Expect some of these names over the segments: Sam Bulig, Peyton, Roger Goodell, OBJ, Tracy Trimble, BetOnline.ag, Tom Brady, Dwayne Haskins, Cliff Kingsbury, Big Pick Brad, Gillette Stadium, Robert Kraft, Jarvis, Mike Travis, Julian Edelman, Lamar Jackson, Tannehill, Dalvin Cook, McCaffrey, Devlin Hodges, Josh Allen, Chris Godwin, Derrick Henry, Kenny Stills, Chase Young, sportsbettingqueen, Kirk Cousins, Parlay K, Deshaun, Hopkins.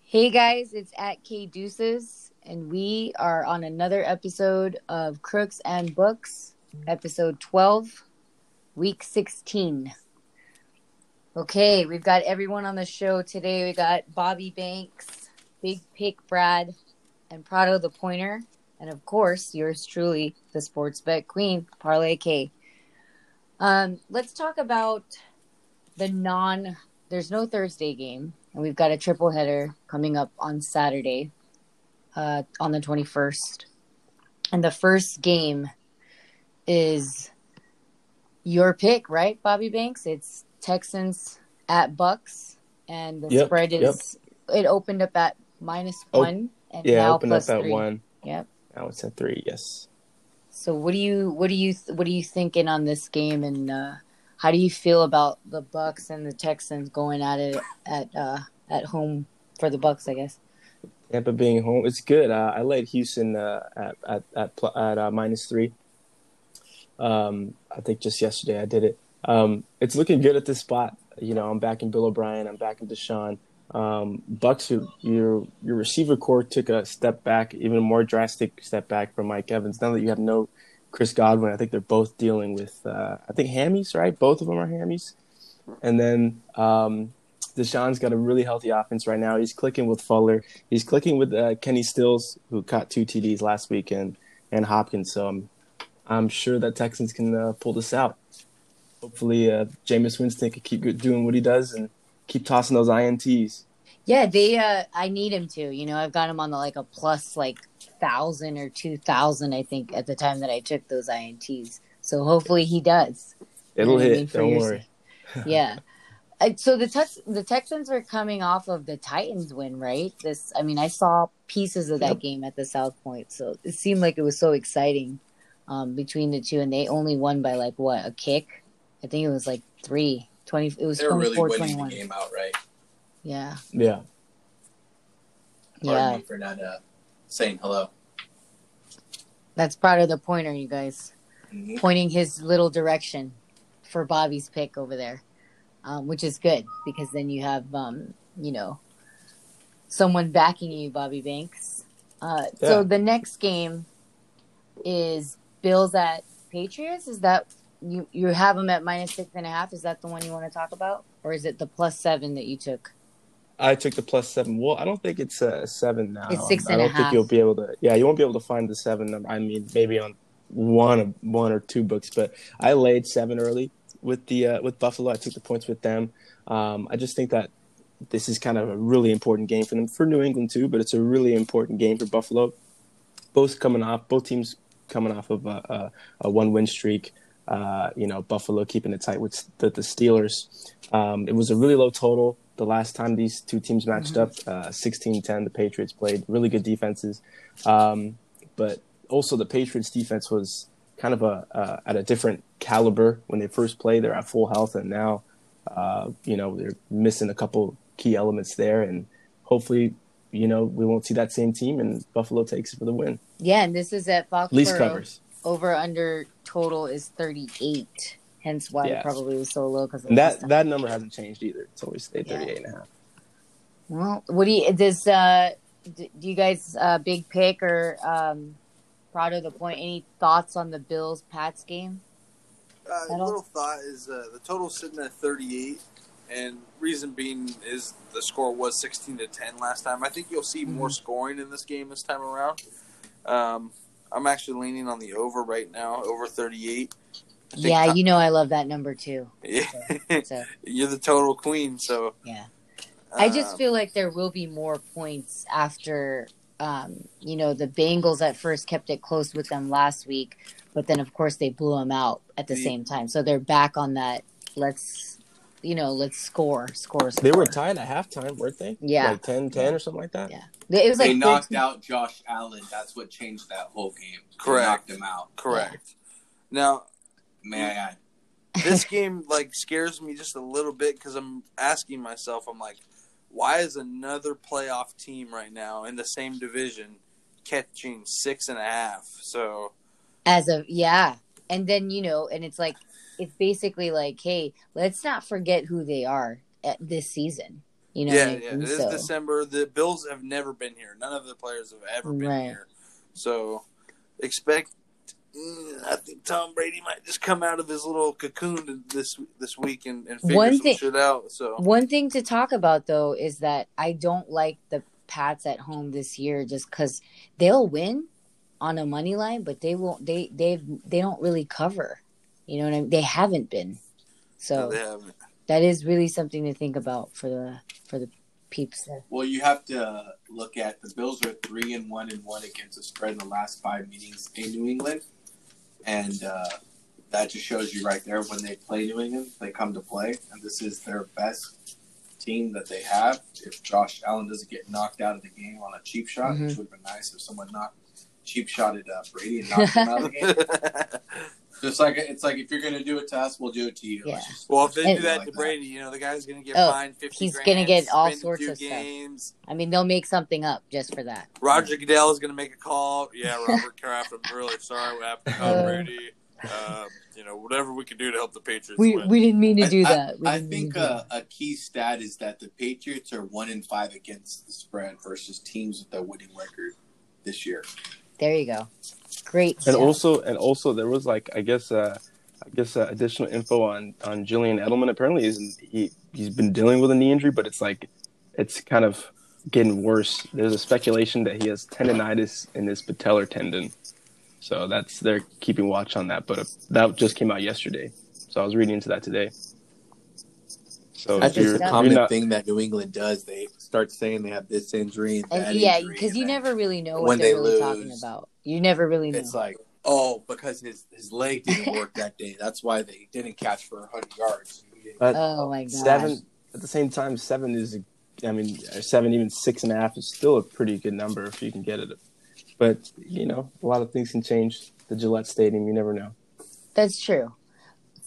Hey guys, it's at K Deuces, and we are on another episode of Crooks and Books, episode 12, week 16. Okay, we've got everyone on the show today. We got Bobby Banks, Big Pick Brad, and Prado the Pointer, and of course, yours truly, the sports bet queen, Parlay K. Let's talk about the there's no Thursday game. And we've got a triple header coming up on Saturday on the 21st. And the first game is your pick, right, Bobby Banks? It's Texans at Bucks. And the spread is it opened up at -1. And yeah, now opened plus up at 3. Yep. Now it's at 3, yes. So what are you thinking on this game, and how do you feel about the Bucks and the Texans going at it at home for the Bucks? I guess. Yeah, but being home, it's good. I led Houston at -3. I think just yesterday I did it. It's looking good at this spot. You know, I'm backing Bill O'Brien. I'm backing Deshaun. Bucks, your receiver core took a step back, even a more drastic step back from Mike Evans. Now that you have no Chris Godwin, I think they're both dealing with, I think, hammies, right? Both of them are hammies. And then Deshaun's got a really healthy offense right now. He's clicking with Fuller. He's clicking with Kenny Stills, who caught 2 TDs last week, and Hopkins. So I'm sure that Texans can pull this out. Hopefully Jameis Winston can keep doing what he does and keep tossing those INTs. Yeah, they. I need him to. You know, I've got him on a plus 1,000 or 2,000, I think, at the time that I took those INTs. So hopefully he does. It'll hit. I mean, don't worry. Yeah. So the Texans are coming off of the Titans win, right? I saw pieces of that game at the South Point, so it seemed like it was so exciting between the two, and they only won by a kick. I think it was 3. 20. It was 24-21. Game outright. Yeah. Yeah. Pardon me for not saying hello. That's Prado the Pointer, you guys. Mm-hmm. Pointing his little direction for Bobby's pick over there, which is good, because then you have, someone backing you, Bobby Banks. So the next game is Bills at Patriots. Is that you have them at -6.5? Is that the one you want to talk about? Or is it the +7 that you took? I took the +7. Well, I don't think it's 7 now. It's 6.5. I don't think you'll be able to. Yeah, you won't be able to find the 7 number. I mean, maybe on one or two books, but I laid 7 early with Buffalo. I took the points with them. I just think that this is kind of a really important game for them, for New England too, but it's a really important game for Buffalo. Both teams coming off of a 1-win streak. Buffalo keeping it tight with the Steelers. It was a really low total. The last time these two teams matched up, 16-10, the Patriots played really good defenses. But also the Patriots defense was kind of at a different caliber when they first played. They're at full health, and now, they're missing a couple key elements there. And hopefully, we won't see that same team, and Buffalo takes it for the win. Yeah, and this is at Foxborough. Least covers. Over-under total is 38, hence why it probably was so low. Because that number hasn't changed either. It's always stayed 38.5. Well, what do you does? Do you guys Big Pick or Prado the Point? Any thoughts on the Bills-Pats game? A little thought is the total sitting at 38, and reason being is the score was 16-10 last time. I think you'll see more scoring in this game this time around. I'm actually leaning on the over right now, over 38. Yeah, I love that number too. Yeah. So. You're the total queen, so. Yeah. I just feel like there will be more points after, the Bengals at first kept it close with them last week, but then, of course, they blew them out at the same time. So they're back on that, let's score. They were tied at halftime, weren't they? Yeah. 10-10 or something like that? Yeah. It was they knocked 13. Out Josh Allen. That's what changed that whole game. Correct. They knocked him out. Correct. Yeah. Now, may I add? This game, scares me just a little bit because I'm asking myself, why is another playoff team right now in the same division catching 6.5. So as of yeah. And then, you know, and it's like, it's basically like, hey, let's not forget who they are at this season. You know, yeah, yeah. It is December. The Bills have never been here. None of the players have ever been here. So expect. I think Tom Brady might just come out of his little cocoon this week and figure some shit out. So one thing to talk about though is that I don't like the Pats at home this year, just because they'll win on a money line, but they won't. They don't really cover. You know what I mean? They haven't been. So no, they haven't. That is really something to think about for the peeps there. Well, you have to look at the Bills are 3-1 against the spread in the last 5 meetings in New England, and that just shows you right there when they play New England, they come to play, and this is their best team that they have. If Josh Allen doesn't get knocked out of the game on a cheap shot, mm-hmm. which would have been nice if someone cheap shotted Brady and knocked him out of the game. Just like it's like if you're gonna do it to us, we'll do it to you. Yeah. Well, if they do that to Brady, you know the guy's gonna get fined $50,000. He's gonna get all sorts of games. Stuff. I mean, they'll make something up just for that. Roger Goodell is gonna make a call. Yeah, Robert Kraft, I'm really sorry what happened to Tom Brady. You know, whatever we can do to help the Patriots. We didn't mean to do that. I think a key stat is that the Patriots are 1-5 against the spread versus teams with a winning record this year. There you go. Great. And also, there was like I guess additional info on Julian Edelman. Apparently, he's been dealing with a knee injury, but it's like it's kind of getting worse. There's a speculation that he has tendonitis in his patellar tendon, so that's they're keeping watch on that. But that just came out yesterday, so I was reading into that today. So that's just a common thing that New England does. They start saying they have this injury and that injury. Yeah, because you never really know what they're really talking about. You never really know. It's like, because his leg didn't work that day. That's why they didn't catch for 100 yards. But, my gosh. 7, at the same time, 7 is, I mean, 7, even 6.5 is still a pretty good number if you can get it. But, you know, a lot of things can change. The Gillette Stadium, you never know. That's true.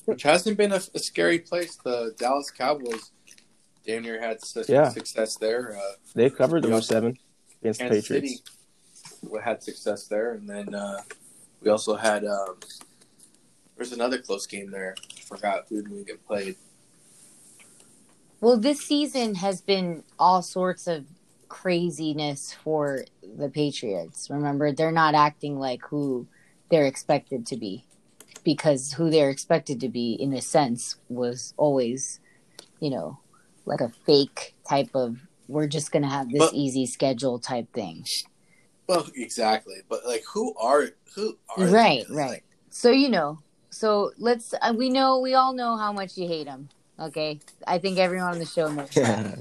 Which hasn't been a scary place. The Dallas Cowboys damn near had such success there. They covered them with 7 against the Patriots. We had success there. And then we also had there's another close game there. I forgot who we get played. Well, this season has been all sorts of craziness for the Patriots. Remember, they're not acting like who they're expected to be. Because who they're expected to be, in a sense, was always, you know, like a fake type of, we're just going to have this easy schedule type thing. Well, exactly. But, like, who are they? Right. Like, so, you know, let's, we all know how much you hate them, okay? I think everyone on the show knows that.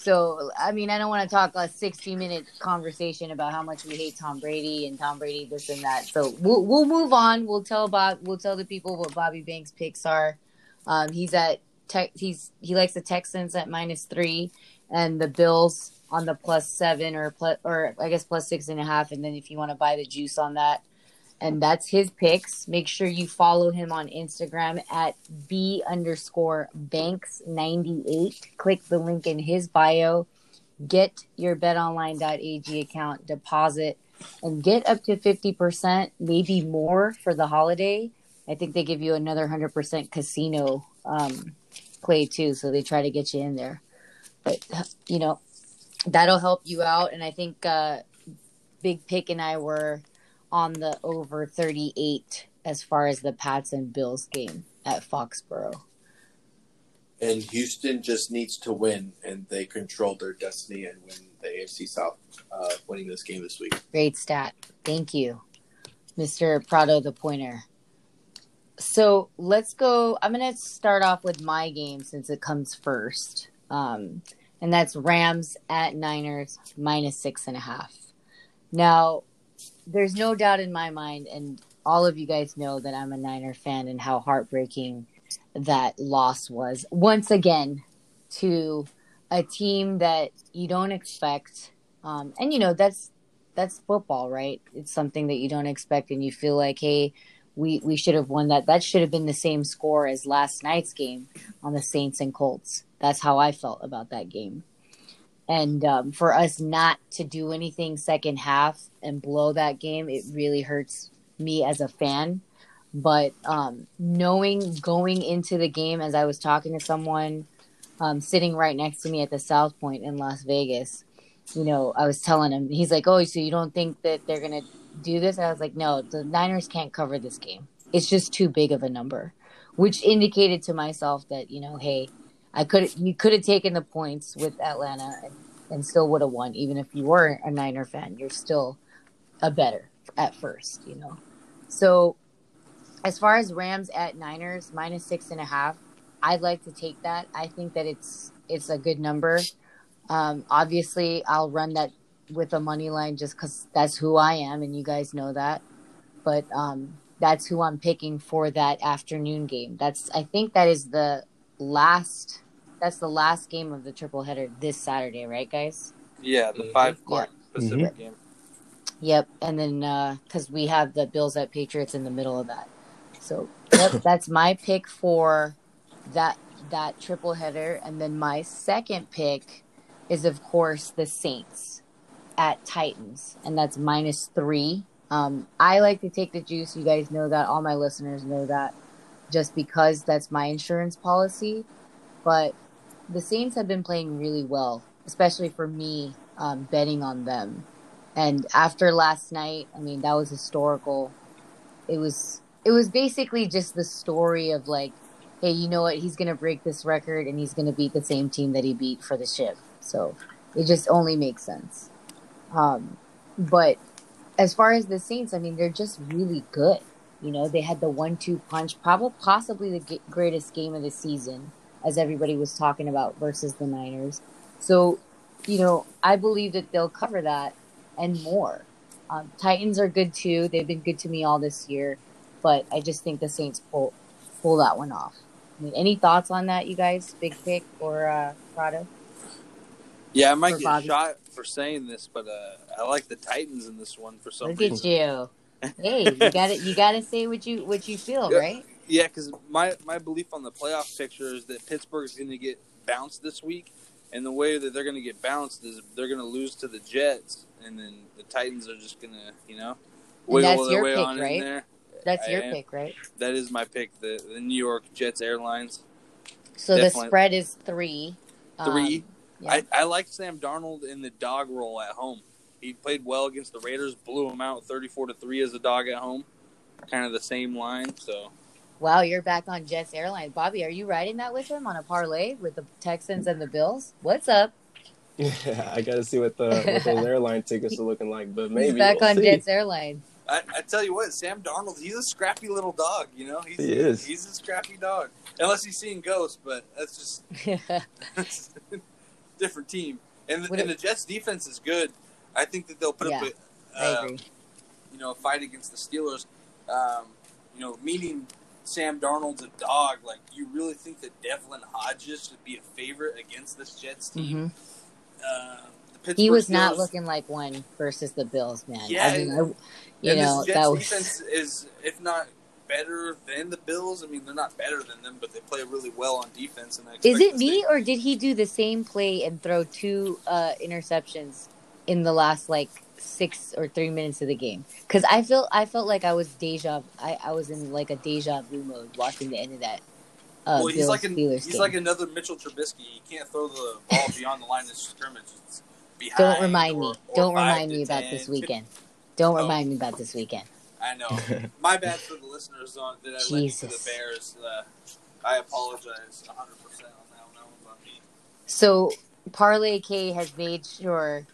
So, I mean, I don't want to talk a 60-minute conversation about how much we hate Tom Brady and Tom Brady this and that. So we'll move on. We'll tell the people what Bobby Banks' picks are. He likes the Texans at -3 and the Bills on the +7 or I guess +6.5. And then if you want to buy the juice on that, and that's his picks. Make sure you follow him on Instagram at B_Banks98. Click the link in his bio. Get your BetOnline.ag account, deposit, and get up to 50%, maybe more for the holiday. I think they give you another 100% casino play too, so they try to get you in there. But, you know, that'll help you out. And I think Big Pick and I were on the over 38 as far as the Pats and Bills game at Foxborough. And Houston just needs to win, and they control their destiny and win the AFC South, winning this game this week. Great stat. Thank you, Mr. Prado the Pointer. So let's go. I'm going to start off with my game since it comes first. And that's Rams at Niners -6.5. Now, there's no doubt in my mind, and all of you guys know that I'm a Niner fan and how heartbreaking that loss was. Once again, to a team that you don't expect. And, you know, that's football, right? It's something that you don't expect, and you feel like, hey, we should have won that. That should have been the same score as last night's game on the Saints and Colts. That's how I felt about that game. And for us not to do anything second half and blow that game, it really hurts me as a fan. But knowing going into the game, as I was talking to someone sitting right next to me at the South Point in Las Vegas, you know, I was telling him, he's like, oh, so you don't think that they're going to do this? And I was like, no, the Niners can't cover this game. It's just too big of a number, which indicated to myself that, you know, hey, you could have taken the points with Atlanta and still would have won. Even if you were a Niner fan, you're still a better at first, you know. So as far as Rams at Niners, -6.5, I'd like to take that. I think that it's a good number. Obviously, I'll run that with a money line just because that's who I am, and you guys know that. But that's who I'm picking for that afternoon game. That's the last game of the triple header this Saturday, right, guys? Yeah, the 5 o'clock Pacific game. Yep, and then because we have the Bills at Patriots in the middle of that, so that's my pick for that triple header. And then my second pick is, of course, the Saints at Titans, and that's -3. I like to take the juice. You guys know that. All my listeners know that. Just because that's my insurance policy. But the Saints have been playing really well, especially for me, betting on them. And after last night, I mean, that was historical. It was basically just the story of like, hey, you know what? He's going to break this record and he's going to beat the same team that he beat for the ship. So it just only makes sense. But as far as the Saints, I mean, they're just really good. You know, they had the 1-2 punch, possibly the greatest game of the season, as everybody was talking about, versus the Niners. So, you know, I believe that they'll cover that and more. Titans are good, too. They've been good to me all this year. But I just think the Saints pull that one off. I mean, any thoughts on that, you guys? Big Pick or Prado? Yeah, I might get Bobby shot for saying this, but I like the Titans in this one for some reason. Look at you. Hey, you gotta say what you feel, right? Yeah, because my belief on the playoff picture is that Pittsburgh's going to get bounced this week, and the way that they're going to get bounced is they're going to lose to the Jets, and then the Titans are just going to, you know, wiggle their way on in there. That's your pick, right? That is my pick, the New York Jets Airlines. So definitely. The spread is 3. 3? Yeah. I like Sam Darnold in the dog roll at home. He played well against the Raiders, blew him out 34-3 as a dog at home. Kind of the same line, so. Wow, you're back on Jets Airlines. Bobby, are you riding that with him on a parlay with the Texans and the Bills? What's up? Yeah, I got to see what those airline tickets are looking like, but maybe he's back on Jets Airlines. I tell you what, Sam Darnold, he's a scrappy little dog, you know? He is. He's a scrappy dog. Unless he's seeing ghosts, but that's just that's a different team. And the Jets defense is good. I think that they'll put up a fight against the Steelers. You know, meaning Sam Darnold's a dog. Like, you really think that Devlin Hodges should be a favorite against this Jets team? Mm-hmm. He was not looking like one versus the Bills, man. Yeah, I mean, this Jets defense is, if not better than the Bills. I mean, they're not better than them, but they play really well on defense. And is it me, or did he do the same play and throw 2 interceptions in the last, 6 or 3 minutes of the game? Because I felt like I was in a deja vu mode watching the end of that He's like another Mitchell Trubisky. He can't throw the ball beyond the line of scrimmage. It's behind. Don't remind me about this weekend. I know. My bad for the listeners that I listened to the Bears. I apologize 100% on that one. That was on me. So, Parlay K has made sure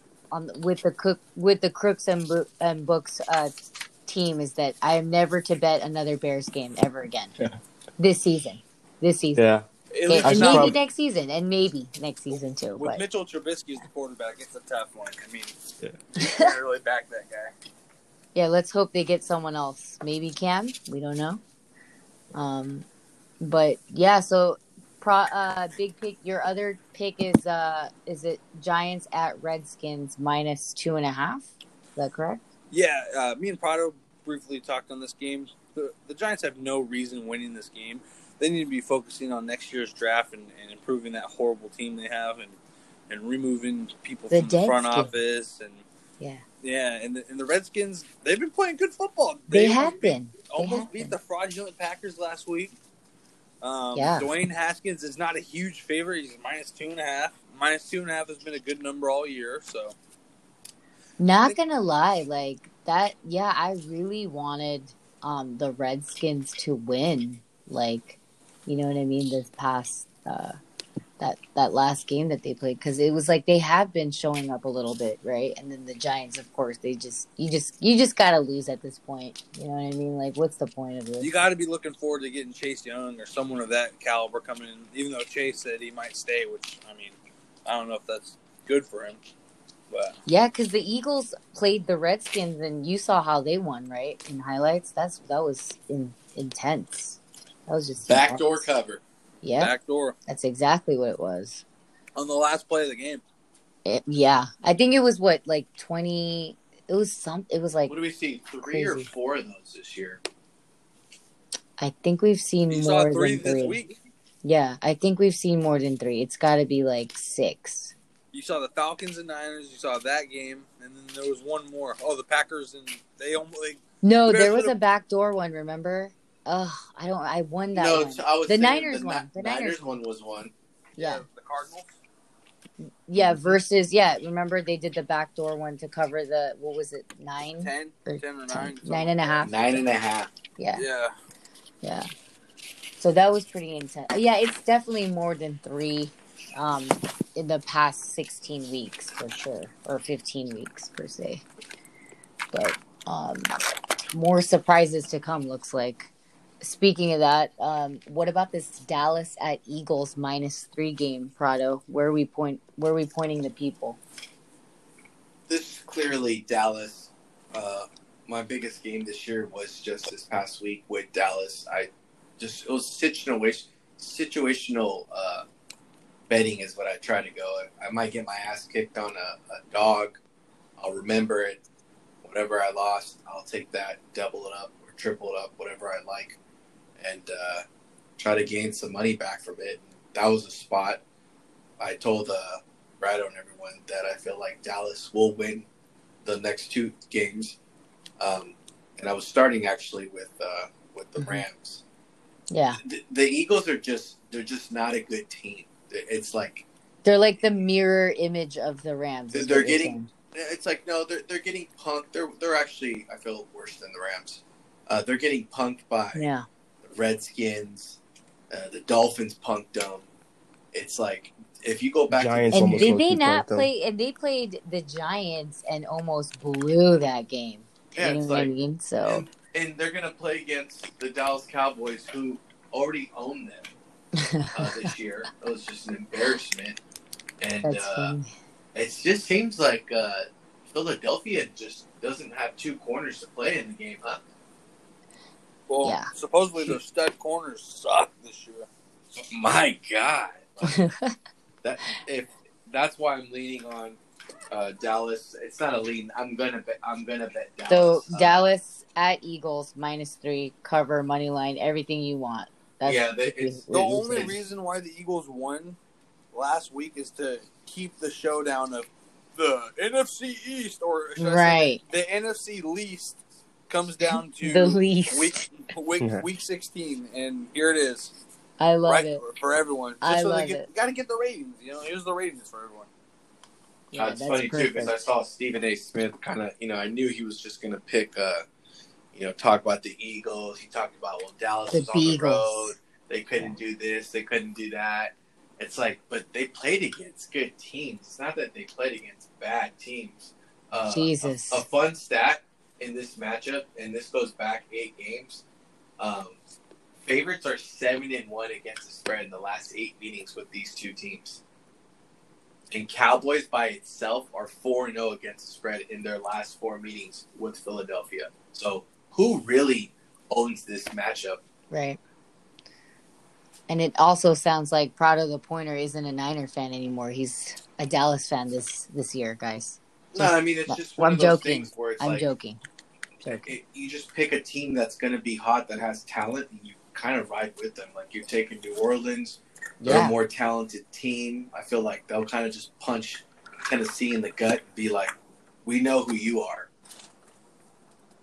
with the Crooks and Books team is that I am never to bet another Bears game ever again this season. Yeah, next season, and maybe next season too. With Mitchell Trubisky as the quarterback, it's a tough one. I mean, you can't really back that guy. Yeah, let's hope they get someone else. Maybe Cam. We don't know. But yeah, so. Big pick. Your other pick is it Giants at Redskins -2.5? Is that correct? Yeah. Me and Prado briefly talked on this game. The Giants have no reason winning this game. They need to be focusing on next year's draft and improving that horrible team they have. And and removing people from the front office. And yeah, and the Redskins, they've been playing good football. They have been. Almost beat the fraudulent Packers last week. Dwayne Haskins is not a huge favorite. He's -2.5. -2.5 has been a good number all year. So, not gonna lie, like that. Yeah, I really wanted the Redskins to win. Like, you know what I mean? This past that last game that they played, because it was like they have been showing up a little bit, right? And then the Giants, of course, they just gotta lose at this point. You know what I mean? Like, what's the point of this? You got to be looking forward to getting Chase Young or someone of that caliber coming in, even though Chase said he might stay, which, I mean, I don't know if that's good for him. But yeah, because the Eagles played the Redskins, and you saw how they won, right? In highlights, that was intense. That was just backdoor cover. Yeah, backdoor. That's exactly what it was. On the last play of the game. I think it was what do we see? Three or four of those this year? I think we've seen more than three. This week. Yeah, I think we've seen more than three. It's got to be like six. You saw the Falcons and Niners. You saw that game, and then there was one more. Oh, the Packers and they almost. There was a backdoor one. Remember? I won that one. The Niners won. The Niners one was one. Yeah. The Cardinals? Yeah, versus, remember they did the backdoor one to cover the, what was it, 9? 10? Or 10 or 9. 9.5. 9.5. Yeah. Yeah. Yeah. So that was pretty intense. Yeah, it's definitely more than three in the past 16 weeks for sure, or 15 weeks per se. But more surprises to come, looks like. Speaking of that, what about this Dallas at Eagles -3 game, Prado? Where are we pointing the people? This is clearly Dallas. My biggest game this year was just this past week with Dallas. It was situational betting is what I try to go. I might get my ass kicked on a dog. I'll remember it. Whatever I lost, I'll take that, double it up or triple it up, whatever I like. And try to gain some money back from it. That was a spot I told Brado and everyone that I feel like Dallas will win the next two games. And I was starting actually with the Rams. Yeah, the Eagles are just not a good team. It's like they're like the mirror image of the Rams. They're getting they're getting punked. They're actually, I feel, worse than the Rams. They're getting punked by Redskins, the Dolphins punked them. It's like if you go back Giants to they played the Giants and almost blew that game. Yeah, you know what I mean? So and they're gonna play against the Dallas Cowboys, who already own them this year. It was just an embarrassment, and it just seems like Philadelphia just doesn't have two corners to play in the game, huh? Well, supposedly their stud corners suck this year. My God, that's why I'm leaning on Dallas. It's not a lean. I'm gonna bet Dallas. So Dallas at Eagles -3 cover money line, everything you want. The only reason why the Eagles won last week is to keep the showdown of the NFC East the NFC least. Comes down to the least. Week 16, and here it is. I love it for everyone. You got to get the ratings. You know, here's the ratings for everyone. Yeah, it's funny too because I saw Stephen A. Smith kind of. You know, I knew he was just going to pick. Talk about the Eagles. He talked about Dallas was on the road. They couldn't do this. They couldn't do that. It's like, but they played against good teams. It's not that they played against bad teams. Jesus, a fun stat. In this matchup, and this goes back 8 games, favorites are 7-1 against the spread in the last 8 meetings with these two teams. And Cowboys by itself are 4-0 against the spread in their last 4 meetings with Philadelphia. So who really owns this matchup? Right. And it also sounds like Prado the Pointer isn't a Niner fan anymore. He's a Dallas fan this year, guys. No, I mean, it's just one of those things where it's joking. You just pick a team that's going to be hot, that has talent, and you kind of ride with them. Like, you're taking New Orleans, They're a more talented team. I feel like they'll kind of just punch Tennessee in the gut and be like, we know who you are.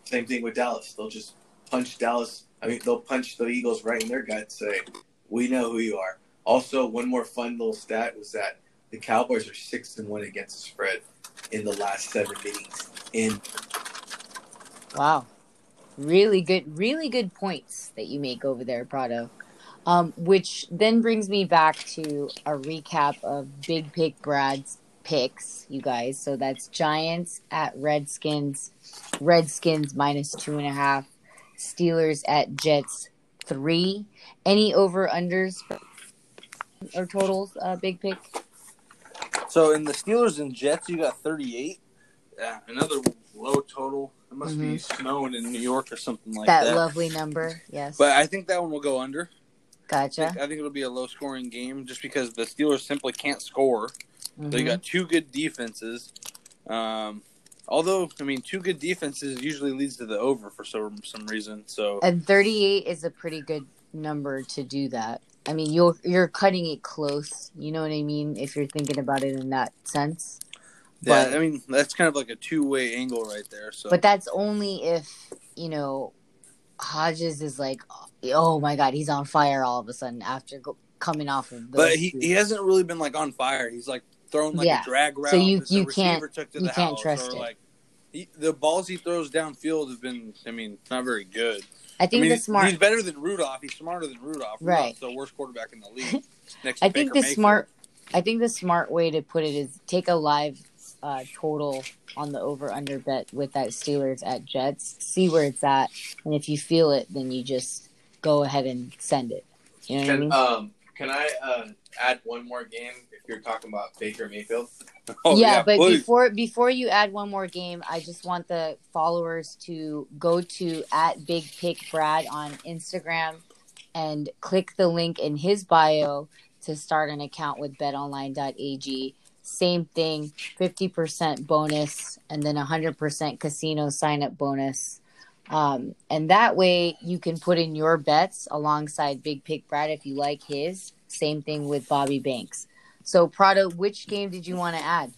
Same thing with Dallas. They'll just punch Dallas. I mean, they'll punch the Eagles right in their gut and say, we know who you are. Also, one more fun little stat was that the Cowboys are 6-1 against the spread in the last 7 meetings. Wow. Really good points that you make over there, Prado. Which then brings me back to a recap of Big Pick Brad's picks, you guys. So that's Giants at Redskins, Redskins -2.5, Steelers at Jets 3. Any over-unders or totals, Big Pick? So in the Steelers and Jets, you got 38. Yeah, another low total. It must be snowing in New York or something like that. That lovely number, yes. But I think that one will go under. Gotcha. I think it'll be a low-scoring game just because the Steelers simply can't score. Mm-hmm. They got two good defenses. Although, I mean, two good defenses usually leads to the over for some reason. So, and 38 is a pretty good number to do that. I mean, you're cutting it close. You know what I mean? If you're thinking about it in that sense. But, yeah, I mean, that's kind of like a two-way angle right there. So, but that's only if, you know, Hodges is like, oh my God, he's on fire all of a sudden after coming off of those. But he hasn't really been like on fire. He's like thrown like a drag route. So you can't trust it. Like, the balls he throws downfield have been, I mean, not very good. He's better than Rudolph. He's smarter than Rudolph. Right. Rudolph's the worst quarterback in the league. I think the smart way to put it is take a live total on the over-under bet with that Steelers at Jets. See where it's at, and if you feel it, then you just go ahead and send it. You know what I mean? Can I add one more game if you're talking about Baker Mayfield? Oh, yeah, but please. Before you add one more game, I just want the followers to go to @BigPickBrad on Instagram and click the link in his bio to start an account with BetOnline.ag. Same thing, 50% bonus, and then 100% casino sign-up bonus. And that way, you can put in your bets alongside Big Pick Brad if you like his. Same thing with Bobby Banks. So, Prado, which game did you want to add?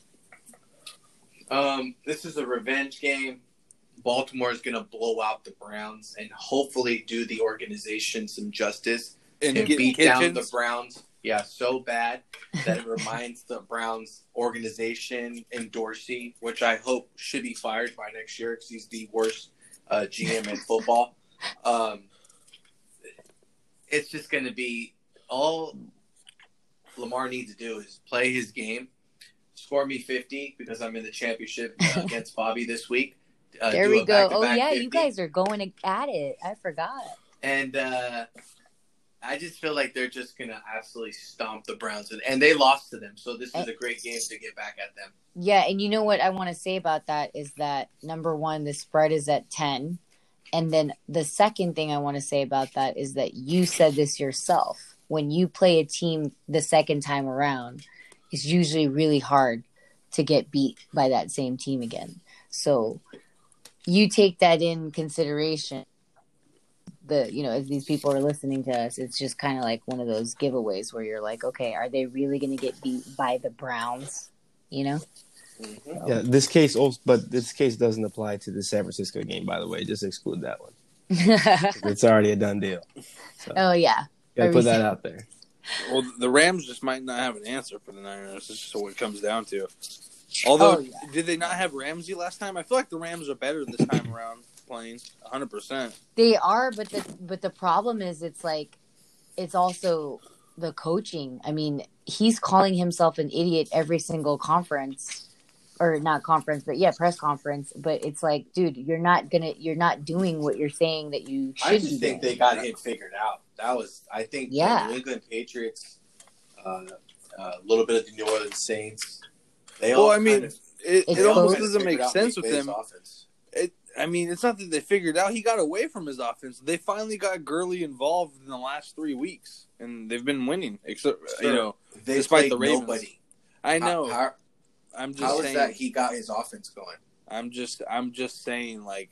This is a revenge game. Baltimore is going to blow out the Browns and hopefully do the organization some justice and beat down the Browns. Yeah, so bad that it reminds the Browns organization and Dorsey, which I hope should be fired by next year because he's the worst GM in football. It's just going to be all Lamar needs to do is play his game, score me 50 because I'm in the championship against Bobby this week. There we go. Oh, yeah, 50. You guys are going at it. I forgot. And I just feel like they're just going to absolutely stomp the Browns. And they lost to them, so this is a great game to get back at them. Yeah, and you know what I want to say about that is that, number one, the spread is at 10. And then the second thing I want to say about that is that you said this yourself. When you play a team the second time around, it's usually really hard to get beat by that same team again. So you take that in consideration. If these people are listening to us, it's just kind of like one of those giveaways where you're like, okay, are they really going to get beat by the Browns? You know? Mm-hmm. Yeah, this case doesn't apply to the San Francisco game, by the way. Just exclude that one. It's already a done deal. So, oh, yeah. Gotta put that out there. Well, the Rams just might not have an answer for the Niners. It's just what it comes down to. Although, did they not have Ramsey last time? I feel like the Rams are better this time around. Playing 100%. They are, but the problem is it's also the coaching. I mean, he's calling himself an idiot every single press conference. But it's like, dude, you're not doing what you're saying that you should be doing. I just think they got him figured out. The New England Patriots, a little bit of the New Orleans Saints. It almost doesn't make sense with them. I mean, it's not that they figured out. He got away from his offense. They finally got Gurley involved in the last 3 weeks, and they've been winning, despite the Ravens. Nobody. I know. How is that he got his offense going? I'm just saying, like,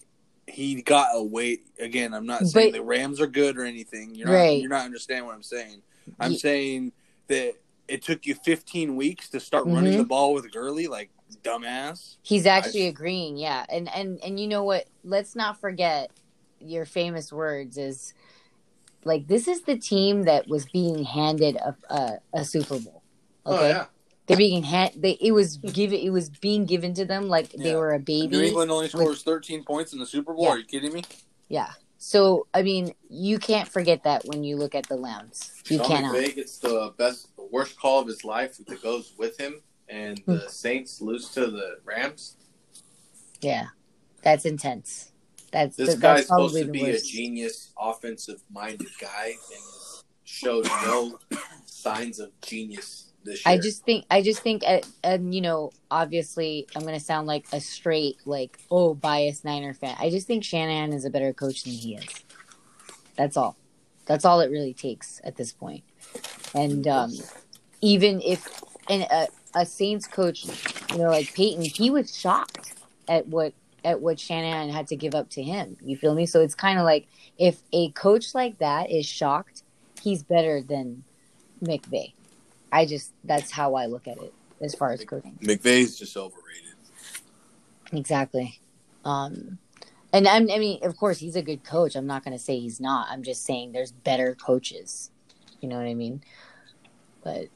he got away. Again, I'm not saying the Rams are good or anything. You're not understanding what I'm saying. I'm saying that it took you 15 weeks to start running the ball with Gurley, like, dumbass. He's actually agreeing, yeah. And you know what? Let's not forget your famous words is, like, this is the team that was being handed a Super Bowl. Okay? Oh, yeah. They're being it was being given to them like they were a baby. New England only scores 13 points in the Super Bowl. Yeah. Are you kidding me? Yeah. So I mean, you can't forget that when you look at the Lambs. You cannot. McVay gets the worst call of his life that goes with him, and the Saints lose to the Rams. Yeah, that's intense. That's this guy's supposed to be a genius, offensive-minded guy, and showed no signs of genius. I just think, and you know, obviously, I'm gonna sound like a straight, like, biased Niner fan. I just think Shanahan is a better coach than he is. That's all. That's all it really takes at this point. And even if a Saints coach, you know, like Peyton, he was shocked at what Shanahan had to give up to him. You feel me? So it's kind of like if a coach like that is shocked, he's better than McVay. That's how I look at it as far as coaching. McVay's just overrated. Exactly. And I mean, of course, he's a good coach. I'm not going to say he's not. I'm just saying there's better coaches. You know what I mean? But,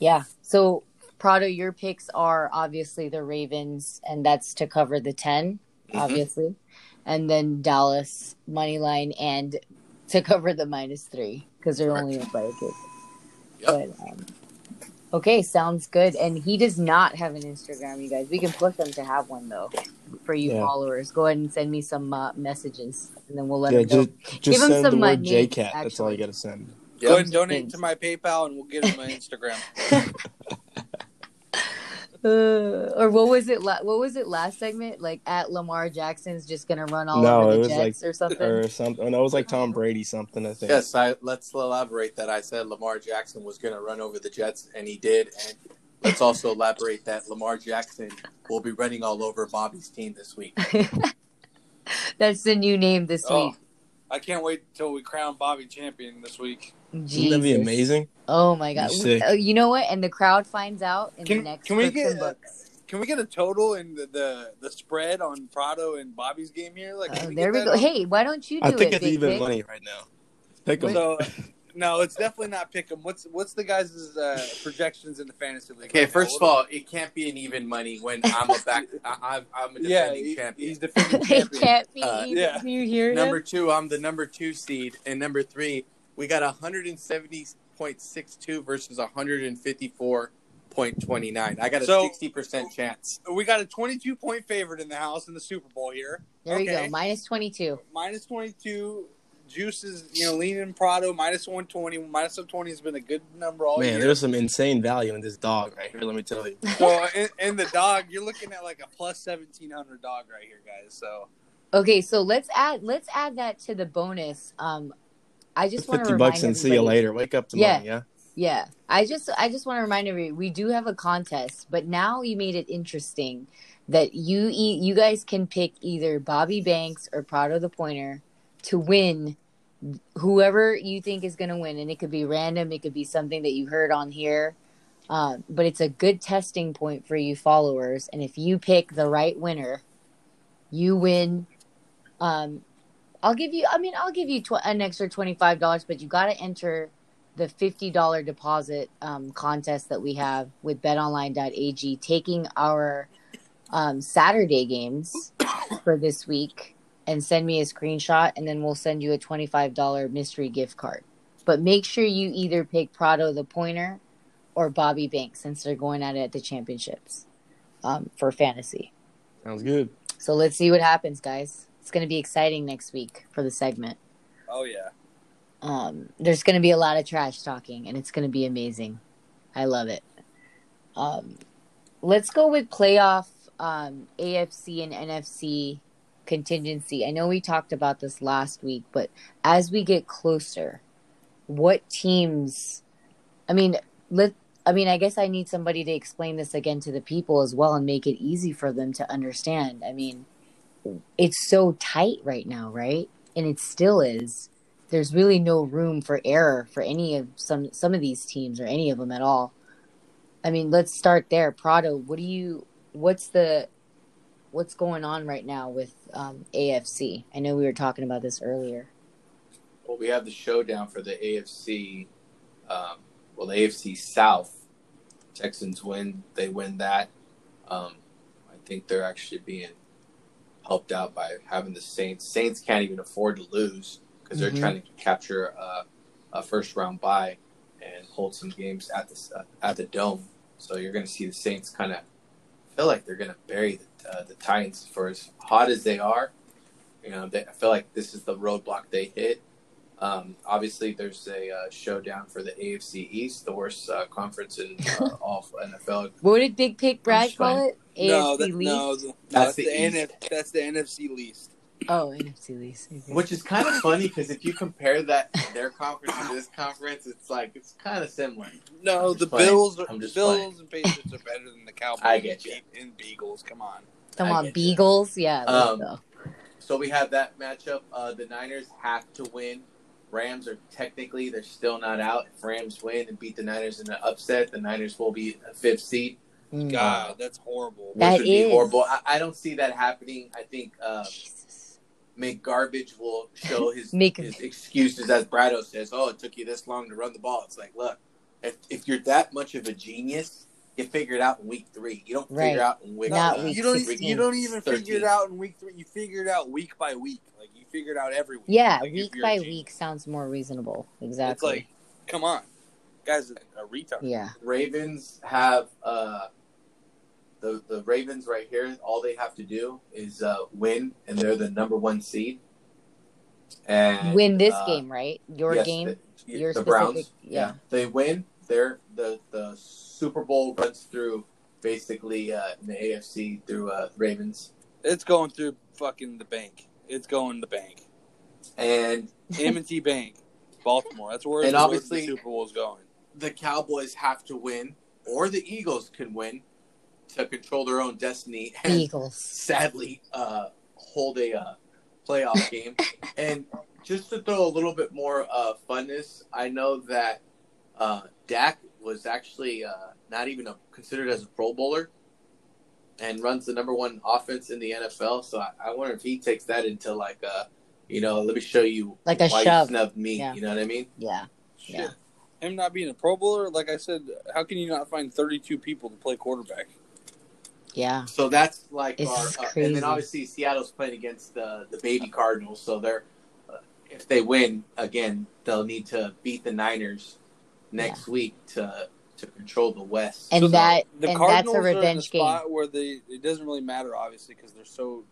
yeah. So, Prado, your picks are obviously the Ravens, and that's to cover the 10, obviously. And then Dallas, Moneyline, and to cover the -3 because they're only a player kick. Yep. But, okay, sounds good. And he does not have an Instagram, you guys. We can push him to have one, though, for you followers. Go ahead and send me some messages, and then we'll let him know. Give him some money. JCat. That's all you got to send. Go ahead and donate to my PayPal, and we'll get him my Instagram. Or what was it last segment? Like, at Lamar Jackson's just going to run all over the Jets, like, or something? Or something. No, it was like Tom Brady something, I think. Yes, let's elaborate that. I said Lamar Jackson was going to run over the Jets, and he did. And let's also elaborate that Lamar Jackson will be running all over Bobby's team this week. That's the new name this week. I can't wait until we crown Bobby champion this week. Jesus. Wouldn't that be amazing? Oh my God! You know what? And the crowd finds out in the next. Can we get a total in the spread on Prado and Bobby's game here? Like, there we go. Hey, why don't you? I think it's even money right now. Pick 'em. So, no, it's definitely not pick 'em. What's the guys' projections in the fantasy league? Okay, first of all, it can't be an even money when I'm I'm a defending champion. He's defending champion. It can't be even. Yeah. You hear number him? 2, I'm the number 2 seed, and number 3. We got 170.62 versus 154.29. I got a 60% chance. We got a 22-point favorite in the house in the Super Bowl here. There you go, -22. -22. Juice is, leaning Prado, -120. -120 has been a good number all year. Man, there's some insane value in this dog right here, let me tell you. So, in the dog, you're looking at like a plus 1,700 dog right here, guys. So, okay, so let's add that to the bonus. I just want to remind $50 and see you later. Wake up tomorrow, yeah? Yeah. I just want to remind everyone, we do have a contest, but now you made it interesting that you guys can pick either Bobby Banks or Prado the Pointer to win whoever you think is going to win. And it could be random. It could be something that you heard on here. But it's a good testing point for you followers. And if you pick the right winner, you win – I'll give you an extra $25, but you got to enter the $50 deposit contest that we have with BetOnline.ag, taking our Saturday games for this week, and send me a screenshot, and then we'll send you a $25 mystery gift card. But make sure you either pick Prado the Pointer or Bobby Banks, since they're going at it at the championships for fantasy. Sounds good. So let's see what happens, guys. It's going to be exciting next week for the segment. Oh, yeah. There's going to be a lot of trash talking, and it's going to be amazing. I love it. Let's go with playoff AFC and NFC contingency. I know we talked about this last week, but as we get closer, what teams – I guess I need somebody to explain this again to the people as well and make it easy for them to understand. It's so tight right now, right? And it still is. there's really no room for error for any of some of these teams or any of them at all. I mean, let's start there. Prado, what's going on right now with AFC? I know we were talking about this earlier. Well, we have the showdown for the AFC. The AFC South. Texans win. They win that. I think they're actually being helped out by having the Saints. Saints can't even afford to lose because they're trying to capture a first-round bye and hold some games at the Dome. So you're going to see the Saints kind of feel like they're going to bury the Titans for as hot as they are. You know, I feel like this is the roadblock they hit. Obviously, there's a showdown for the AFC East, the worst conference in all NFL. What did Big Pick Brad call it? That's the NFC least. Oh, NFC least. Okay. Which is kind of funny because if you compare that their conference to this conference, it's kind of similar. No, the Bills and Patriots are better than the Cowboys. I get you. And Beagles, come on. Come on, Beagles, you. Yeah. So we have that matchup. The Niners have to win. Rams are technically, they're still not out. If Rams win and beat the Niners in an upset, the Niners will be a fifth seed. God, that's horrible. That would be horrible. I don't see that happening. I think McGarbage will show his excuses, as Brado says. Oh, it took you this long to run the ball. It's like, look, if you're that much of a genius, you figure it out in week 3. You don't figure it out in week 3. You don't even 13. Figure it out in week 3. You figure it out week by week. Like, you figure it out every week. Yeah, like, week by week sounds more reasonable. Exactly. It's like, come on. Guys are retard. Yeah. Ravens have the Ravens right here. All they have to do is win, and they're the number 1 seed. And win this game, right? Your game. The Browns. Yeah. They win. They're the Super Bowl runs through basically in the AFC through Ravens. It's going through fucking the bank. It's going the bank. And M&T Bank, Baltimore. That's where the Super Bowl is going. The Cowboys have to win, or the Eagles can win to control their own destiny and sadly hold a playoff game. And just to throw a little bit more funness, I know that Dak was actually not even considered as a Pro Bowler and runs the number 1 offense in the NFL. So I wonder if he takes that into like let me show you like a why shove. You snubbed me. Yeah. You know what I mean? Yeah. Shit. Yeah. Him not being a Pro Bowler, like I said, how can you not find 32 people to play quarterback? Yeah. So that's like and then obviously Seattle's playing against the baby Cardinals. So they're if they win again, they'll need to beat the Niners next week to control the West. And so that's a revenge game. Spot where it doesn't really matter, obviously, because they're so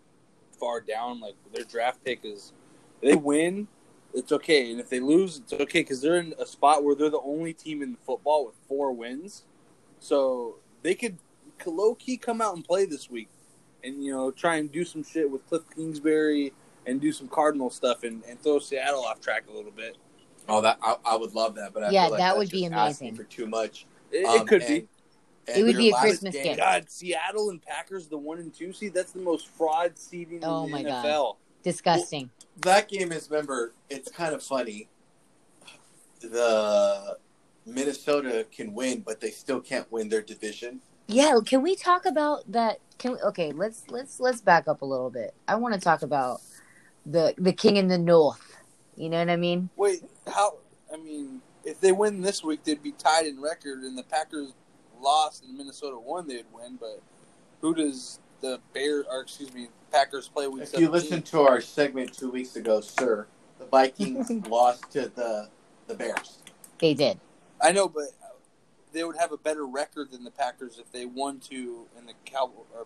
far down. Like their draft pick is, they win. It's okay, and if they lose, it's okay, because they're in a spot where they're the only team in football with 4 wins. So they could low-key come out and play this week and, try and do some shit with Cliff Kingsbury and do some Cardinal stuff and throw Seattle off track a little bit. Oh, that I would love that, but I feel like that would be amazing. For too much. It could be. It would be a Christmas game. God, Seattle and Packers, the 1 and 2 seed, that's the most fraud seeding in the NFL. God. Disgusting. Well, that game is, remember, it's kind of funny. The Minnesota can win, but they still can't win their division. Yeah, can we talk about that? Okay, let's back up a little bit. I want to talk about the King in the North. You know what I mean? Wait, if they win this week, they'd be tied in record, and the Packers lost and Minnesota won, they'd win. But who does the Packers play week 17. If you listen to our segment 2 weeks ago, sir, the Vikings lost to the Bears. They did. I know, but they would have a better record than the Packers if they won 2 and the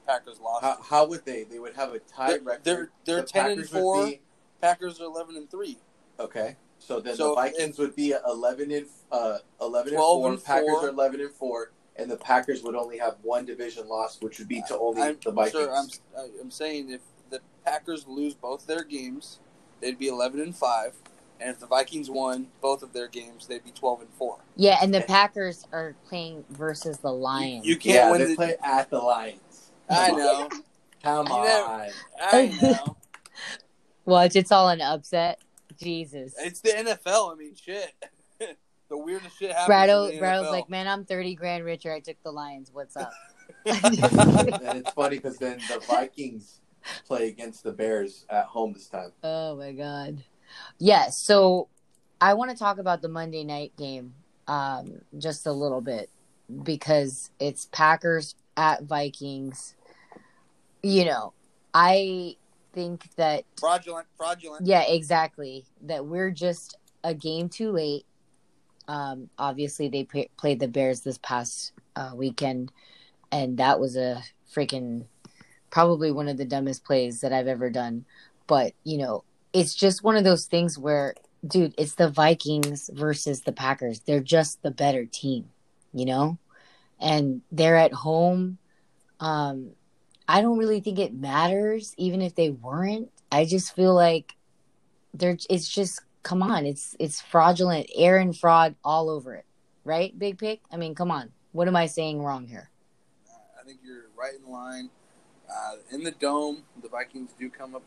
Packers lost. How would they? They would have a tied record. They're 10-4. Packers are 11-3. Okay, so then the Vikings would be 11-4. Packers are 11-4. And the Packers would only have 1 division loss, which would be to only the Vikings. Sure, I'm saying if the Packers lose both their games, they'd be 11-5. And if the Vikings won both of their games, they'd be 12-4. Yeah, and the Packers are playing versus the Lions. You can't win. They play at the Lions. I know. Come on. I know. Watch, it's all an upset. Jesus. It's the NFL. I mean, shit. The weirdest shit happens. Brado's like, man, I'm 30 grand richer. I took the Lions. What's up? And it's funny because then the Vikings play against the Bears at home this time. Oh, my God. Yeah, so I want to talk about the Monday night game just a little bit because it's Packers at Vikings. You know, I think that... Fraudulent. Yeah, exactly. That we're just a game too late. Obviously, they played the Bears this past weekend, and that was a freaking... probably one of the dumbest plays that I've ever done. But, you know, it's just one of those things where, dude, it's the Vikings versus the Packers. They're just the better team, you know? And they're at home. I don't really think it matters, even if they weren't. I just feel like it's just, come on, it's fraudulent, errand fraud all over it. Right, Big Pick? I mean, come on. What am I saying wrong here? I think you're right in line. In the Dome, the Vikings do come up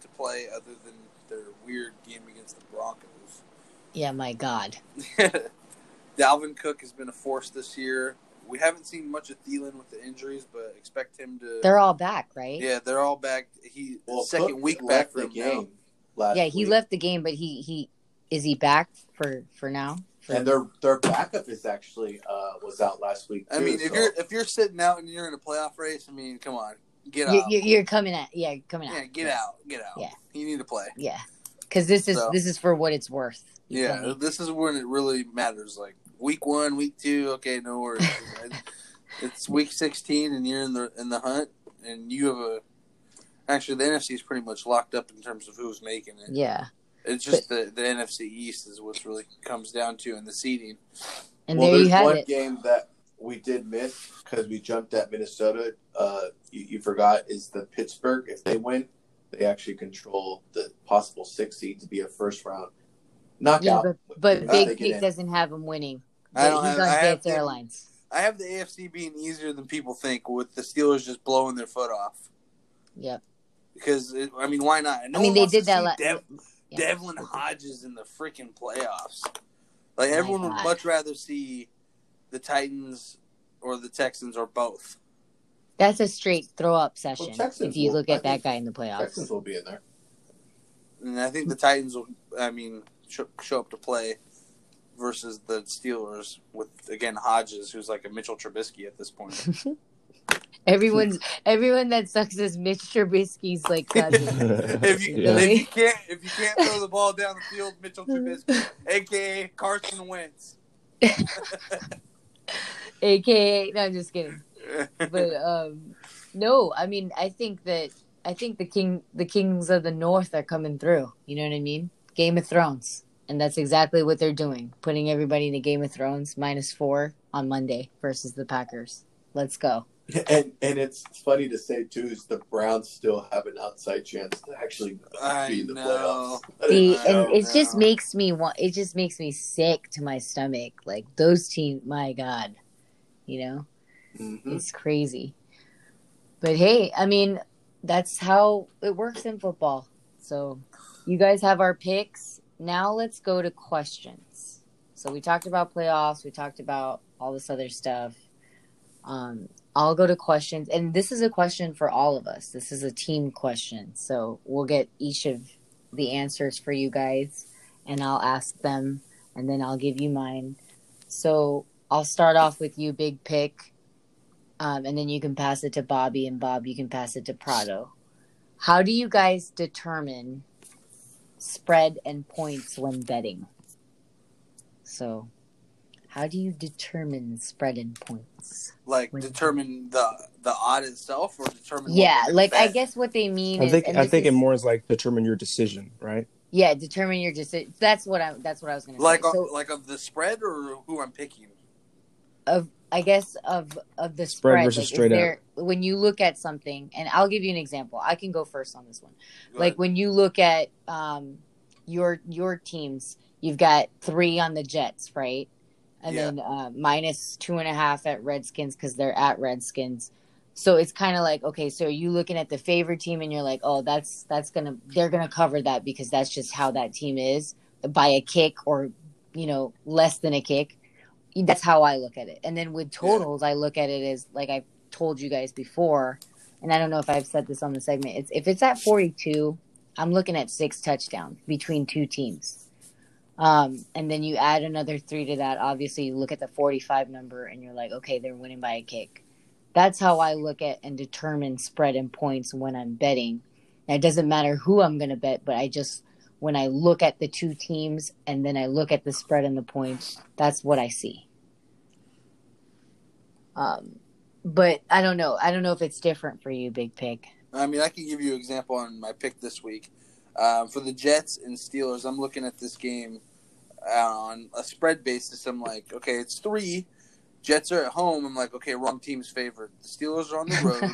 to play other than their weird game against the Broncos. Yeah, my God. Dalvin Cook has been a force this year. We haven't seen much of Thielen with the injuries, but expect him to... They're all back, right? Yeah, they're all back. He second Cook week back for the game. Yeah, he left the game, but he is he back for now? And their backup is actually was out last week. Too, I mean, if you're sitting out and you're in a playoff race, I mean, come on. Get out. You're coming out. Yeah, coming out. Yeah, get out. Yeah. You need to play. Yeah. Because this is for what it's worth. Yeah, this is when it really matters. Like week 1, week 2, okay, no worries. It's week 16 and you're in the hunt and you have the NFC is pretty much locked up in terms of who's making it. Yeah. It's just the NFC East is what really comes down to in the seeding. And well, there you have it. There's one game that we did miss because we jumped at Minnesota. You forgot is the Pittsburgh. If they win, they actually control the possible 6 seed to be a first round knockout. Yeah, but Big Pete doesn't have them winning. I have the AFC being easier than people think with the Steelers just blowing their foot off. Yep. Because I mean, why not? No they did that last. Yeah. Devlin Hodges in the freaking playoffs. Like, everyone would much rather see the Titans or the Texans or both. That's a straight throw-up session if you look at that guy in the playoffs. Texans will be in there. And I think the Titans will, show up to play versus the Steelers with, again, Hodges, who's like a Mitchell Trubisky at this point. Everyone that sucks is Mitch Trubisky's like cousin. If you can't throw the ball down the field, Mitchell Trubisky, aka Carson Wentz, aka no, I'm just kidding. But no, I mean I think the kings of the north are coming through. You know what I mean? Game of Thrones, and that's exactly what they're doing, putting everybody in a Game of Thrones -4 on Monday versus the Packers. Let's go. And it's funny to say, too, is the Browns still have an outside chance to actually be in the playoffs. It just makes me sick to my stomach. Like, those teams, my God, you know? Mm-hmm. It's crazy. But, hey, I mean, that's how it works in football. So, you guys have our picks. Now let's go to questions. So, we talked about playoffs. We talked about all this other stuff. I'll go to questions, and this is a question for all of us. This is a team question, so we'll get each of the answers for you guys, and I'll ask them, and then I'll give you mine. So I'll start off with you, Big Pick, and then you can pass it to Bobby, and Bob, you can pass it to Prado. How do you guys determine spread and points when betting? So... how do you determine spread and points? Like, determine the odd itself, or determine? Yeah, like bet? I guess what they mean. I think it more is like determine your decision, right? Yeah, determine your decision. That's what I was going to say. Like of the spread or who I'm picking. I guess of the spread versus like straight up. When you look at something, and I'll give you an example. I can go first on this one. Go ahead. When you look at your teams, you've got 3 on the Jets, right? And then -2.5 at Redskins because they're at Redskins. So it's kind of like, okay, so are you looking at the favorite team and you're like, oh, they're gonna cover that because that's just how that team is by a kick or, you know, less than a kick. That's how I look at it. And then with totals, I look at it as, like I've told you guys before, and I don't know if I've said this on the segment, it's if it's at 42, I'm looking at 6 touchdowns between two teams. And then you add another 3 to that. Obviously, you look at the 45 number and you're like, okay, they're winning by a kick. That's how I look at and determine spread and points when I'm betting. Now, it doesn't matter who I'm going to bet, but I just, when I look at the two teams and then I look at the spread and the points, that's what I see. But I don't know. I don't know if it's different for you, Big Pick. I mean, I can give you an example on my pick this week. For the Jets and Steelers, I'm looking at this game on a spread basis. I'm like, okay, it's 3. Jets are at home. I'm like, okay, wrong team's favored. The Steelers are on the road.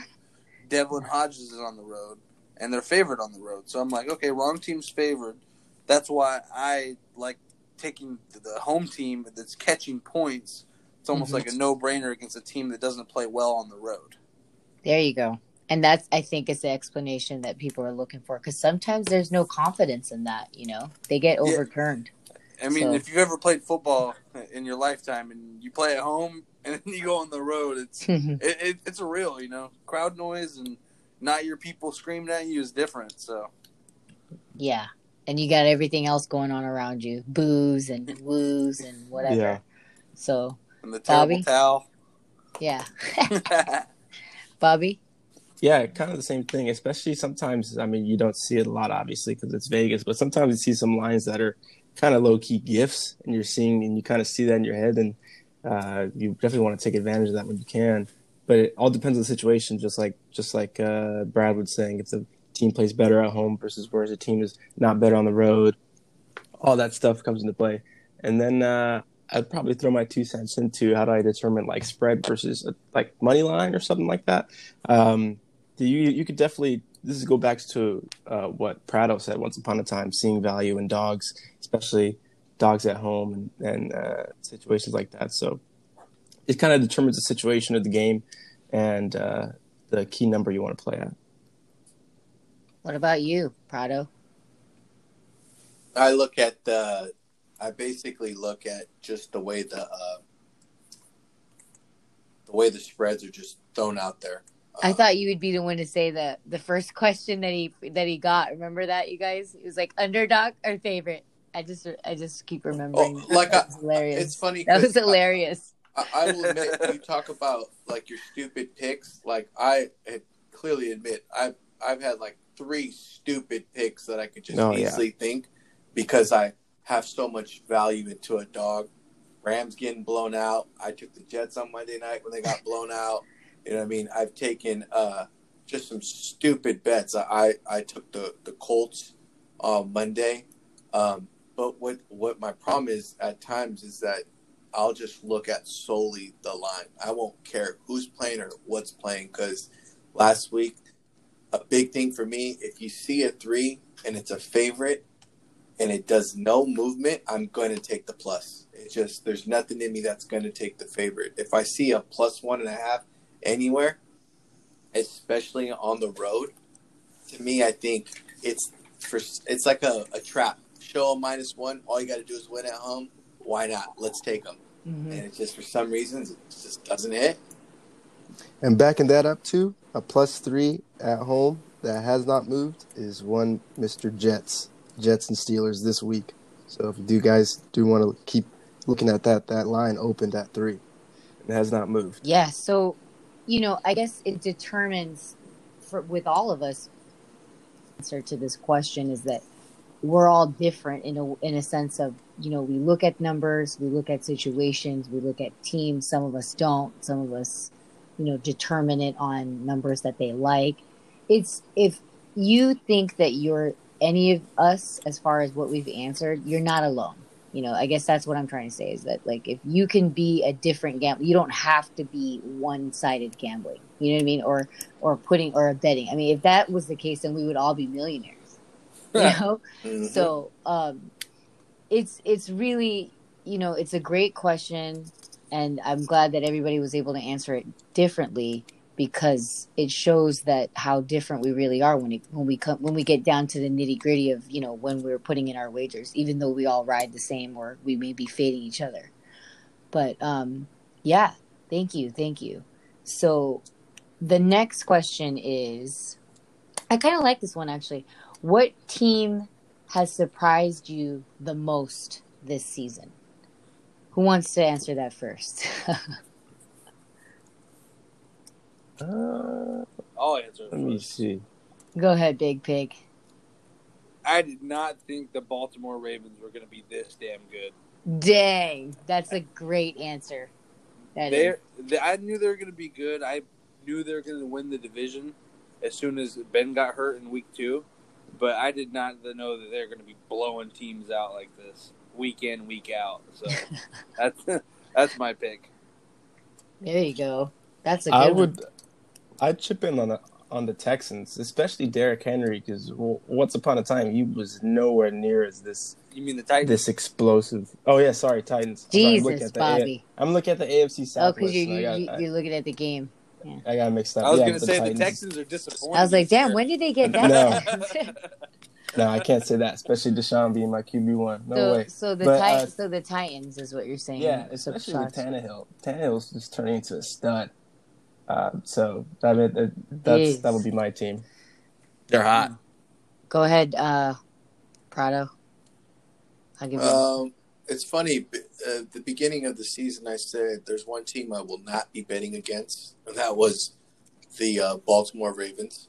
Devlin Hodges is on the road. And they're favored on the road. So I'm like, okay, wrong team's favored. That's why I like taking the home team that's catching points. It's almost like a no-brainer against a team that doesn't play well on the road. There you go. And that's, I think, is the explanation that people are looking for. Because sometimes there's no confidence in that, you know. They get overturned. Yeah. I mean, so if you've ever played football in your lifetime and you play at home and then you go on the road, it's real, you know. Crowd noise and not your people screaming at you is different, so. Yeah. And you got everything else going on around you. Boos and woos and whatever. Yeah. So, and the terrible Bobby? Towel. Yeah. Bobby? Yeah, kind of the same thing, especially sometimes, I mean, you don't see it a lot, obviously, because it's Vegas, but sometimes you see some lines that are kind of low-key gifts, and you kind of see that in your head, and you definitely want to take advantage of that when you can. But it all depends on the situation, just like Brad was saying, if the team plays better at home versus whereas the team is not better on the road, all that stuff comes into play. And then I'd probably throw my 2 cents into how do I determine, like, spread versus, like, money line or something like that. You could definitely – this goes back to what Prado said once upon a time, seeing value in dogs, especially dogs at home and situations like that. So it kind of determines the situation of the game and the key number you want to play at. What about you, Prado? I look at the I basically look at just the way the spreads are just thrown out there. I thought you would be the one to say that the first question that he got. Remember that, you guys? It was like underdog or favorite. I just keep remembering. Oh, like that was hilarious. It's funny. That was hilarious. I will admit, you talk about like your stupid picks. Like I've had like 3 stupid picks that I could just think because I have so much value into a dog. Rams getting blown out. I took the Jets on Monday night when they got blown out. You know what I mean? I've taken just some stupid bets. I took the Colts on Monday. But what my problem is at times is that I'll just look at solely the line. I won't care who's playing or what's playing because last week, a big thing for me, if you see a 3 and it's a favorite and it does no movement, I'm going to take the plus. It's just there's nothing in me that's going to take the favorite. If I see a +1.5, anywhere, especially on the road, to me, I think it's like a trap. Show a -1. All you got to do is win at home. Why not? Let's take them. Mm-hmm. And it's just for some reasons it just doesn't hit. And backing that up to a +3 at home that has not moved is one Mr. Jets and Steelers this week. So if you guys do want to keep looking at that line opened at 3. It has not moved. Yeah, so, you know, I guess it determines with all of us. Answer to this question is that we're all different in a sense of, you know, we look at numbers, we look at situations, we look at teams. Some of us don't. Some of us, you know, determine it on numbers that they like. It's if you think that you're any of us as far as what we've answered, you're not alone. You know, I guess that's what I'm trying to say is that, like, if you can be a different gambler, you don't have to be one-sided gambling, you know what I mean? Or betting. I mean, if that was the case, then we would all be millionaires, you know? Mm-hmm. So it's really, you know, it's a great question. And I'm glad that everybody was able to answer it differently. because it shows that how different we really are when we get down to the nitty gritty of, you know, when we're putting in our wagers, even though we all ride the same or we may be fading each other. But yeah, thank you. So the next question is, I kind of like this one actually. What team has surprised you the most this season? Who wants to answer that first? I'll answer it. Let me see. Go ahead, Big Pig. I did not think the Baltimore Ravens were going to be this damn good. Dang, that's a great answer. I knew they were going to be good. I knew they were going to win the division as soon as Ben got hurt in week 2. But I did not know that they were going to be blowing teams out like this week in, week out. So that's my pick. There you go. That's a good one. I'd chip in on the Texans, especially Derrick Henry, because once upon a time he was nowhere near as this. You mean the Titans? This explosive. Oh yeah, sorry, Titans. Jesus, Bobby. I'm looking at the AFC South. Oh, because you're looking at the game. Yeah. I got mixed up. I was going to say Titans. The Texans are disappointing. I was like, damn, when did they get that? No, I can't say that, especially Deshaun being my QB1. No way. So the Titans is what you're saying. Yeah, especially with Tannehill. Tannehill's just turning into a stud. So that would be my team. They're hot. Go ahead, Prado. I'll give you it's funny. At the beginning of the season, I said there's one team I will not be betting against, and that was the Baltimore Ravens.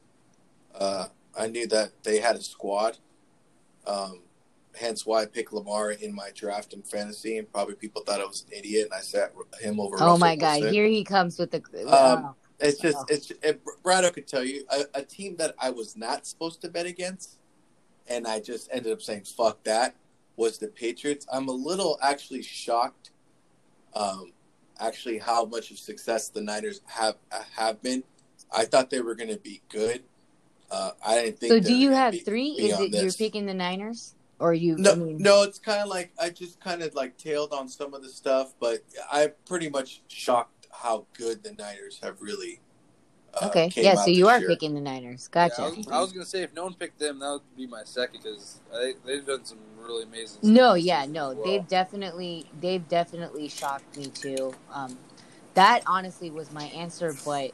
I knew that they had a squad, hence why I picked Lamar in my draft in fantasy, and probably people thought I was an idiot, and I sat him over. Oh, Russell my God. Wilson. Here he comes with the – It's just – Brado could tell you, a team that I was not supposed to bet against, and I just ended up saying, fuck that, was the Patriots. I'm a little actually shocked, actually, how much of success the Niners have been. I thought they were going to be good. I didn't think. So, do you have three? Is it you're picking the Niners, or you? No, no. It's kind of like I just kind of like tailed on some of the stuff, but I'm pretty much shocked how good the Niners have really. Okay. Yeah. So you are picking the Niners. Gotcha. Yeah, I was gonna say if no one picked them, that would be my second because they've done some really amazing. No. Yeah. No. Well. They've definitely shocked me too. That honestly was my answer, but.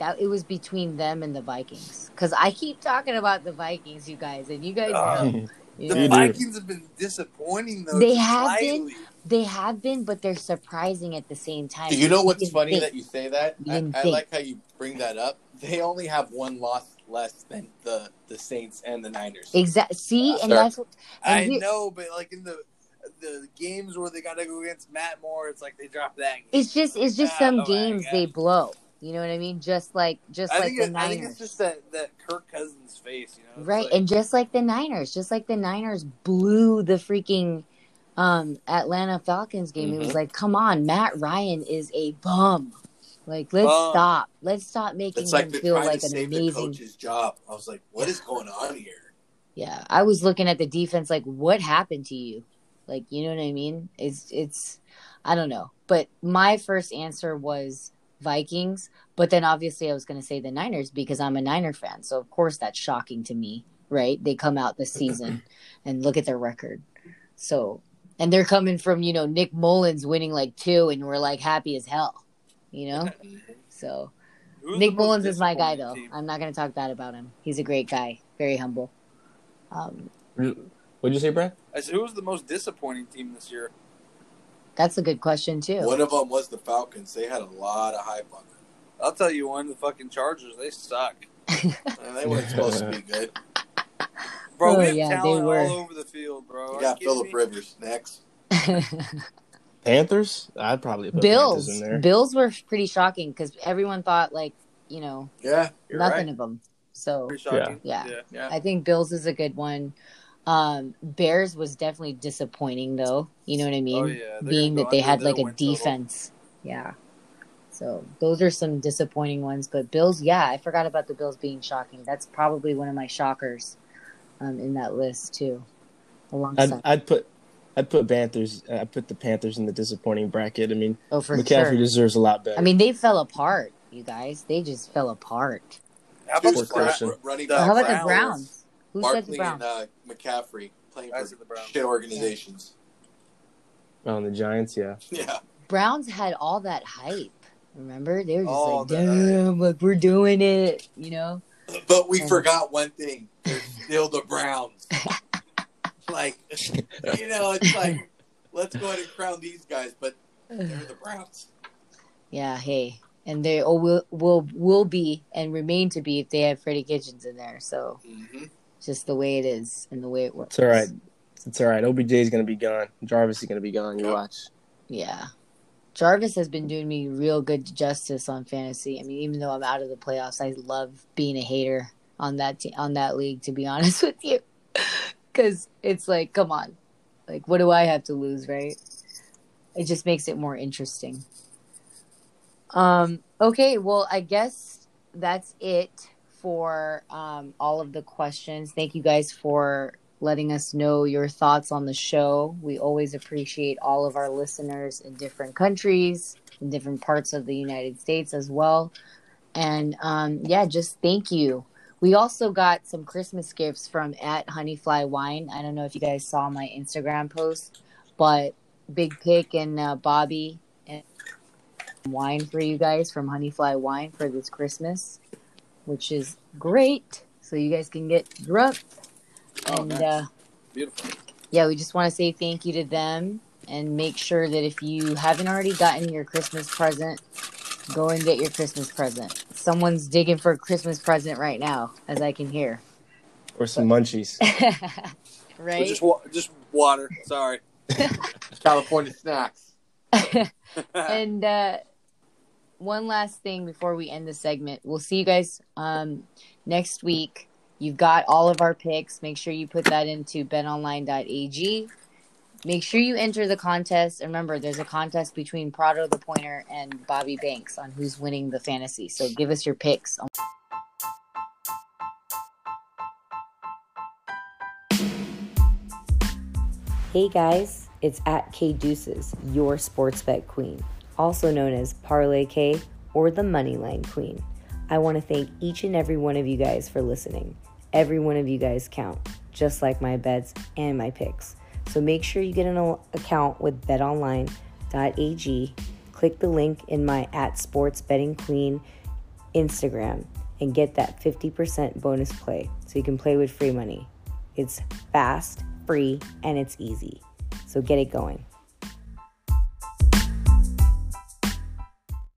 That it was between them and the Vikings because I keep talking about the Vikings, you guys, and you guys know the Vikings have been disappointing though. They have been, but they're surprising at the same time. You know what's funny that you say that? I like how you bring that up. They only have one loss less than the Saints and the Niners. Exactly. See, and that's what, and I know, but like in the games where they got to go against Matt Moore, it's like they drop that. It's just some games they blow. You know what I mean? Just like the Niners. I think it's just that Kirk Cousins face, you know? Right, like... and just like the Niners blew the freaking Atlanta Falcons game. Mm-hmm. It was like, come on, Matt Ryan is a bum. Like, let's stop. Let's stop making him feel like an amazing coach's job. I was like, what is going on here? Yeah, I was looking at the defense like, what happened to you? Like, you know what I mean? It's I don't know. But my first answer was Vikings, but then obviously I was going to say the Niners because I'm a Niner fan, so of course that's shocking to me, right? They come out this season and look at their record. So, and they're coming from, you know, Nick Mullins winning like 2, and we're like happy as hell, you know? So, Nick Mullins is my guy, though. I'm not going to talk bad about him. He's a great guy, very humble. What'd you say, Brad? I said, who was the most disappointing team this year? That's a good question, too. One of them was the Falcons. They had a lot of hype on them. I'll tell you one, the fucking Chargers, they suck. They weren't supposed to be good. Bro, we have talent all over the field, bro. You got Phillip Rivers next. Panthers? I'd probably put Bills. Panthers in there. Bills were pretty shocking because everyone thought, like, you know, nothing of them. So, yeah. I think Bills is a good one. Bears was definitely disappointing, though. You know what I mean? Oh, yeah. Being that they had like a defense. Total. Yeah. So those are some disappointing ones. But Bills, yeah, I forgot about the Bills being shocking. That's probably one of my shockers in that list too. Alongside, I'd put the Panthers in the disappointing bracket. I mean, McCaffrey deserves a lot better. I mean, they fell apart. you guys. They just fell apart. How about the Browns? Who said the Browns? McCaffrey playing for the shit organizations. Oh, and the Giants, yeah. Yeah. Browns had all that hype. Remember? They were just damn, like, we're doing it, you know? But we forgot one thing. They're still the Browns. Like, you know, it's like, let's go ahead and crown these guys, but they're the Browns. Yeah, hey. And they will be and remain to be if they have Freddie Kitchens in there. So just the way it is and the way it works. It's all right. It's all right. OBJ is going to be gone. Jarvis is going to be gone. You watch. Yeah. Jarvis has been doing me real good justice on fantasy. I mean, even though I'm out of the playoffs, I love being a hater on that on that league, to be honest with you. Because it's like, come on. Like, what do I have to lose, right? It just makes it more interesting. Okay, well, I guess that's it for all of the questions. Thank you guys for letting us know your thoughts on the show. We always appreciate all of our listeners in different countries, in different parts of the United States as well. And just thank you. We also got some Christmas gifts from @Honeyfly Wine. I don't know if you guys saw my Instagram post, but Big Pick and Bobby and wine for you guys from Honeyfly Wine for this Christmas, which is great. So you guys can get drunk. And nice. Beautiful. Yeah, we just want to say thank you to them and make sure that if you haven't already gotten your Christmas present, go and get your Christmas present. Someone's digging for a Christmas present right now, as I can hear. Or some munchies. Right? Or just water. Sorry. California snacks. And one last thing before we end the segment. We'll see you guys next week. You've got all of our picks. Make sure you put that into betonline.ag. Make sure you enter the contest. Remember, there's a contest between Prado the Pointer and Bobby Banks on who's winning the fantasy. So give us your picks. Hey guys, it's @K Deuces, your sports bet queen, also known as Parlay K or the Moneyline Queen. I want to thank each and every one of you guys for listening. Every one of you guys count, just like my bets and my picks. So make sure you get an account with betonline.ag. Click the link in my @SportsBettingQueen Instagram and get that 50% bonus play so you can play with free money. It's fast, free, and it's easy. So get it going.